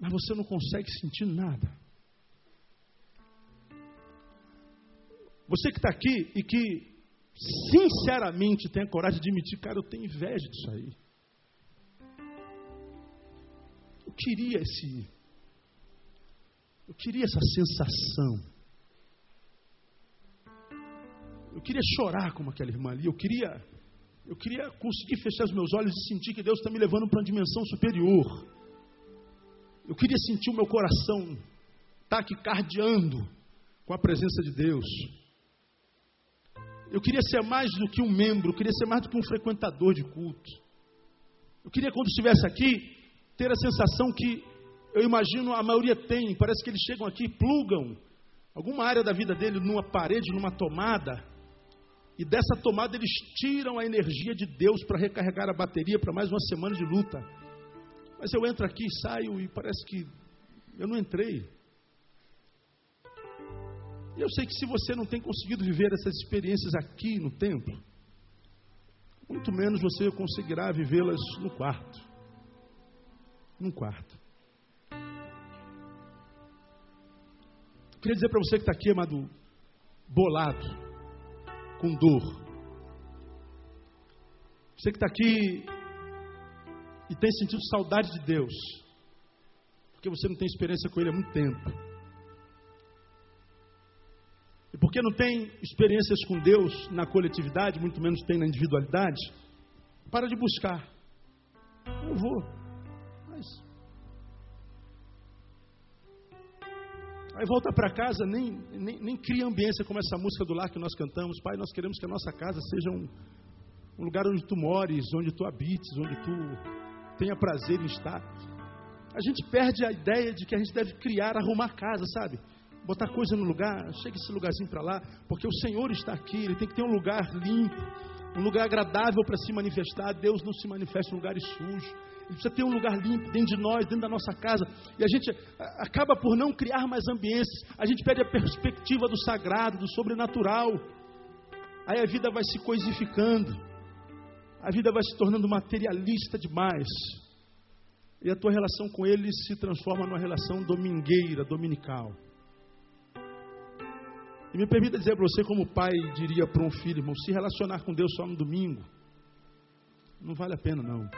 mas você não consegue sentir nada. Você que está aqui e que, sinceramente, tem a coragem de admitir, cara, eu tenho inveja disso aí. Eu queria esse... Eu queria essa sensação. Eu queria chorar como aquela irmã ali, eu queria, eu queria conseguir fechar os meus olhos e sentir que Deus está me levando para uma dimensão superior. Eu queria sentir o meu coração taquicardeando com a presença de Deus. Eu queria ser mais do que um membro, eu queria ser mais do que um frequentador de culto. Eu queria, quando estivesse aqui, ter a sensação que eu imagino a maioria tem. Parece que eles chegam aqui, plugam alguma área da vida dele numa parede, numa tomada, e dessa tomada eles tiram a energia de Deus para recarregar a bateria para mais uma semana de luta. Mas eu entro aqui e saio e parece que eu não entrei. E eu sei que se você não tem conseguido viver essas experiências aqui no templo, muito menos você conseguirá vivê-las no quarto. Num quarto. Eu queria dizer para você que está aqui, amado, bolado, com dor. Você que está aqui e tem sentido saudade de Deus, porque você não tem experiência com Ele há muito tempo. E porque não tem experiências com Deus na coletividade, muito menos tem na individualidade, para de buscar. Eu vou, mas... Aí volta para casa, nem, nem, nem cria ambiência como essa música do lar que nós cantamos. Pai, nós queremos que a nossa casa seja um, um lugar onde tu mores, onde tu habites, onde tu tenha prazer em estar. A gente perde a ideia de que a gente deve criar, arrumar casa, sabe? Botar coisa no lugar, chega esse lugarzinho para lá, porque o Senhor está aqui, Ele tem que ter um lugar limpo, um lugar agradável para se manifestar. Deus não se manifesta em lugares sujos. Ele precisa ter um lugar limpo dentro de nós, dentro da nossa casa, e a gente acaba por não criar mais ambientes. A gente perde a perspectiva do sagrado, do sobrenatural. Aí a vida vai se coisificando, a vida vai se tornando materialista demais, e a tua relação com Ele se transforma numa relação domingueira, dominical. E me permita dizer para você, como o pai diria para um filho: irmão, se relacionar com Deus só no domingo, não vale a pena não.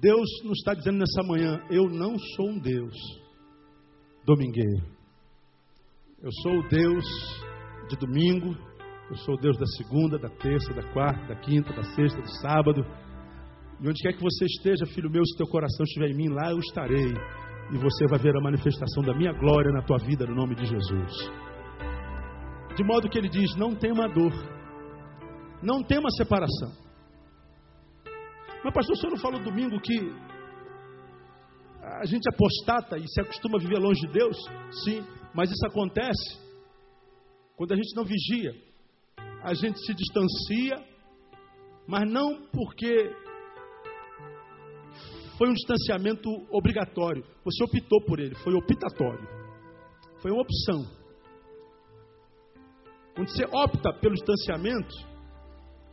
Deus nos está dizendo nessa manhã: eu não sou um Deus domingueiro. Eu sou o Deus de domingo, eu sou o Deus da segunda, da terça, da quarta, da quinta, da sexta, do sábado. E onde quer que você esteja, filho meu, se teu coração estiver em mim, lá eu estarei. E você vai ver a manifestação da minha glória na tua vida, no nome de Jesus. De modo que Ele diz: não tema a dor, não tema a separação. Mas pastor, o senhor não falou domingo que a gente apostata e se acostuma a viver longe de Deus? Sim, mas isso acontece quando a gente não vigia. A gente se distancia, mas não porque... foi um distanciamento obrigatório. Você optou por ele, foi optatório. Foi uma opção. Quando você opta pelo distanciamento,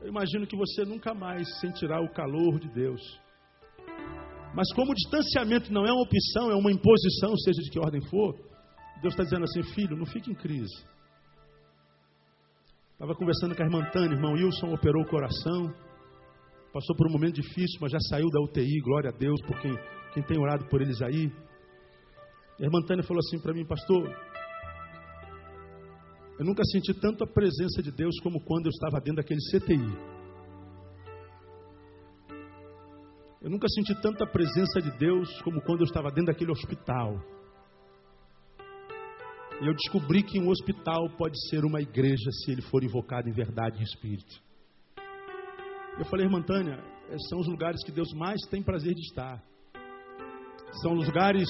eu imagino que você nunca mais sentirá o calor de Deus. Mas como o distanciamento não é uma opção, é uma imposição, seja de que ordem for, Deus está dizendo assim: filho, não fique em crise. Estava conversando com a irmã Tânia, irmão Wilson operou o coração. Passou por um momento difícil, mas já saiu da U T I, glória a Deus, por quem, quem tem orado por eles aí. A irmã Tânia falou assim para mim: pastor, eu nunca senti tanto a presença de Deus como quando eu estava dentro daquele C T I. Eu nunca senti tanta presença de Deus como quando eu estava dentro daquele hospital. E eu descobri que um hospital pode ser uma igreja se ele for invocado em verdade e espírito. Eu falei: irmã Tânia, esses são os lugares que Deus mais tem prazer de estar. São os lugares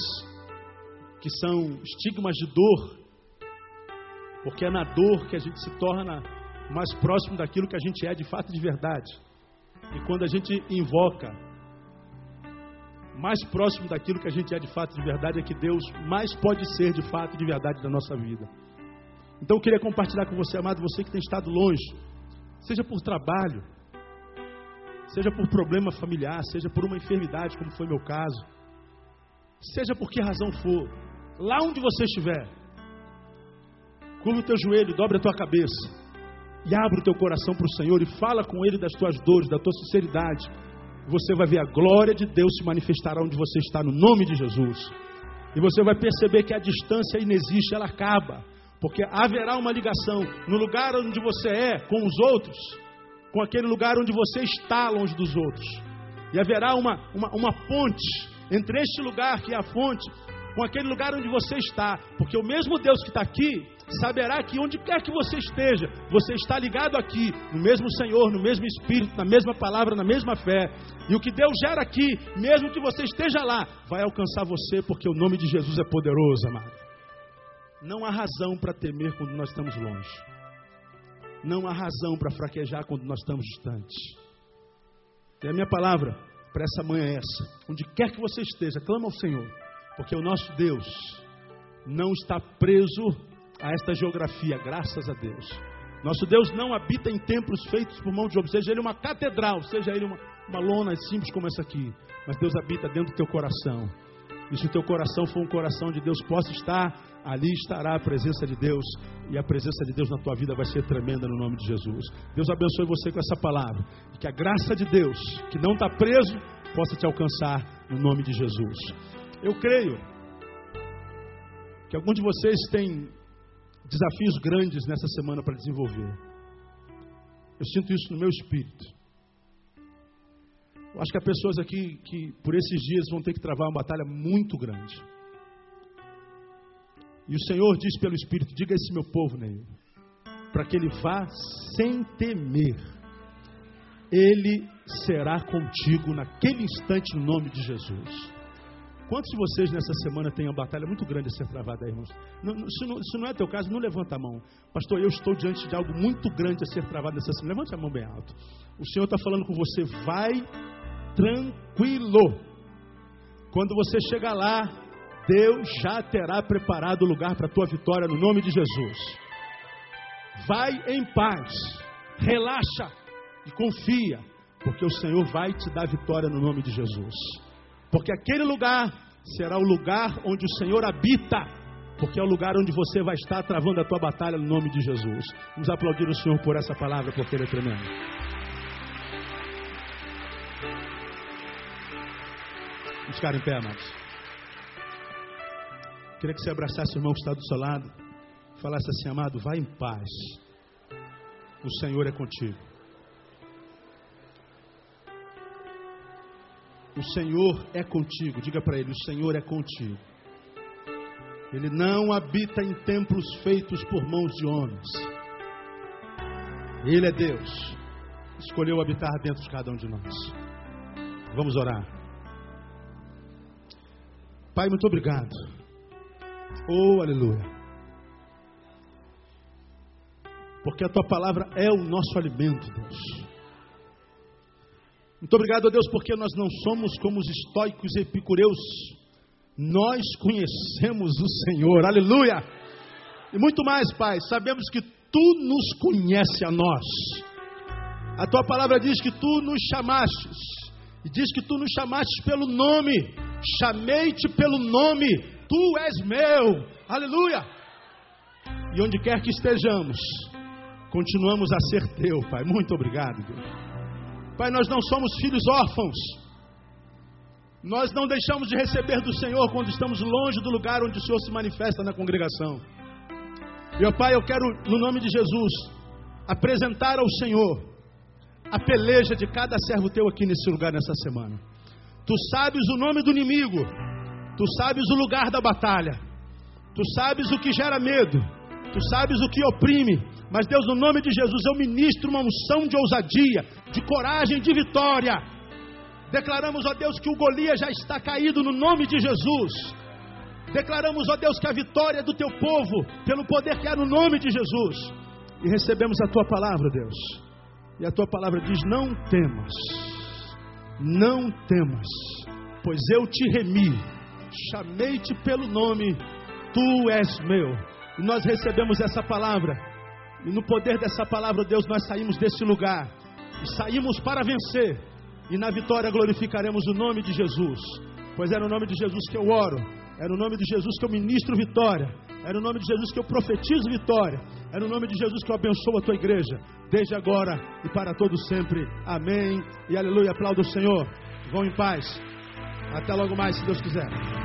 que são estigmas de dor, porque é na dor que a gente se torna mais próximo daquilo que a gente é de fato, de verdade. E quando a gente invoca mais próximo daquilo que a gente é de fato, de verdade, é que Deus mais pode ser de fato, de verdade, da nossa vida. Então eu queria compartilhar com você, amado, você que tem estado longe, seja por trabalho, seja por problema familiar, seja por uma enfermidade, como foi meu caso, seja por que razão for, lá onde você estiver, curva o teu joelho, dobra a tua cabeça e abre o teu coração para o Senhor e fala com Ele das tuas dores, da tua sinceridade. Você vai ver a glória de Deus se manifestar onde você está, no nome de Jesus. E você vai perceber que a distância inexiste, ela acaba, porque haverá uma ligação no lugar onde você é com os outros, com aquele lugar onde você está longe dos outros. E haverá uma, uma, uma ponte entre este lugar, que é a fonte, com aquele lugar onde você está, porque o mesmo Deus que está aqui, saberá que onde quer que você esteja, você está ligado aqui, no mesmo Senhor, no mesmo Espírito, na mesma palavra, na mesma fé, e o que Deus gera aqui, mesmo que você esteja lá, vai alcançar você, porque o nome de Jesus é poderoso, amado. Não há razão para temer quando nós estamos longe, não há razão para fraquejar quando nós estamos distantes, e a minha palavra para essa manhã é essa, onde quer que você esteja, clama ao Senhor, porque o nosso Deus não está preso a esta geografia, graças a Deus. Nosso Deus não habita em templos feitos por mão de homens, seja ele uma catedral, seja ele uma, uma lona simples como essa aqui, mas Deus habita dentro do teu coração, e se o teu coração for um coração de Deus, possa estar, ali estará a presença de Deus, e a presença de Deus na tua vida vai ser tremenda no nome de Jesus. Deus abençoe você com essa palavra, e que a graça de Deus, que não está preso, possa te alcançar no nome de Jesus. Eu creio que algum de vocês tem desafios grandes nessa semana para desenvolver. Eu sinto isso no meu espírito. Eu acho que há pessoas aqui que por esses dias vão ter que travar uma batalha muito grande. E o Senhor diz pelo Espírito, diga a esse meu povo, Neil, para que ele vá sem temer. Ele será contigo naquele instante no nome de Jesus. Quantos de vocês nessa semana têm uma batalha muito grande a ser travada aí, irmãos? Não, não, se, não, se não é teu caso, não levanta a mão. Pastor, eu estou diante de algo muito grande a ser travado nessa semana. Levante a mão bem alto. O Senhor está falando com você, vai tranquilo. Quando você chegar lá, Deus já terá preparado o lugar para a tua vitória no nome de Jesus. Vai em paz, relaxa e confia, porque o Senhor vai te dar vitória no nome de Jesus. Porque aquele lugar será o lugar onde o Senhor habita, porque é o lugar onde você vai estar travando a tua batalha no nome de Jesus. Vamos aplaudir o Senhor por essa palavra, porque Ele é tremendo. Vamos ficar em pé, amados. Queria que você abraçasse o irmão que está do seu lado, falasse assim, amado, vai em paz, o Senhor é contigo. O Senhor é contigo, diga para ele, o Senhor é contigo. Ele não habita em templos feitos por mãos de homens. Ele é Deus, escolheu habitar dentro de cada um de nós. Vamos orar. Pai, muito obrigado. Oh, aleluia. Porque a tua palavra é o nosso alimento, Deus. Muito obrigado a Deus, porque nós não somos como os estoicos e epicureus. Nós conhecemos o Senhor, aleluia! E muito mais, Pai, sabemos que Tu nos conhece a nós. A Tua palavra diz que Tu nos chamastes, e diz que Tu nos chamastes pelo nome, chamei-te pelo nome, Tu és meu, aleluia! E onde quer que estejamos, continuamos a ser Teu, Pai, muito obrigado, Deus. Pai, nós não somos filhos órfãos, nós não deixamos de receber do Senhor quando estamos longe do lugar onde o Senhor se manifesta na congregação. Meu Pai, eu quero, no nome de Jesus, apresentar ao Senhor a peleja de cada servo teu aqui nesse lugar, nessa semana. Tu sabes o nome do inimigo, tu sabes o lugar da batalha, tu sabes o que gera medo, tu sabes o que oprime. Mas Deus, no nome de Jesus, eu ministro uma unção de ousadia, de coragem, de vitória. Declaramos, ó Deus, que o Golias já está caído no nome de Jesus. Declaramos, ó Deus, que a vitória é do teu povo, pelo poder que há no nome de Jesus. E recebemos a tua palavra, Deus. E a tua palavra diz, não temas, não temas, pois eu te remi, chamei-te pelo nome, tu és meu. E nós recebemos essa palavra. E no poder dessa palavra, Deus, nós saímos desse lugar, e saímos para vencer, e na vitória glorificaremos o nome de Jesus, pois é no nome de Jesus que eu oro, é no nome de Jesus que eu ministro vitória, é no nome de Jesus que eu profetizo vitória, é no nome de Jesus que eu abençoo a tua igreja, desde agora e para todo sempre, amém, e aleluia, aplauda o Senhor, vão em paz, até logo mais se Deus quiser.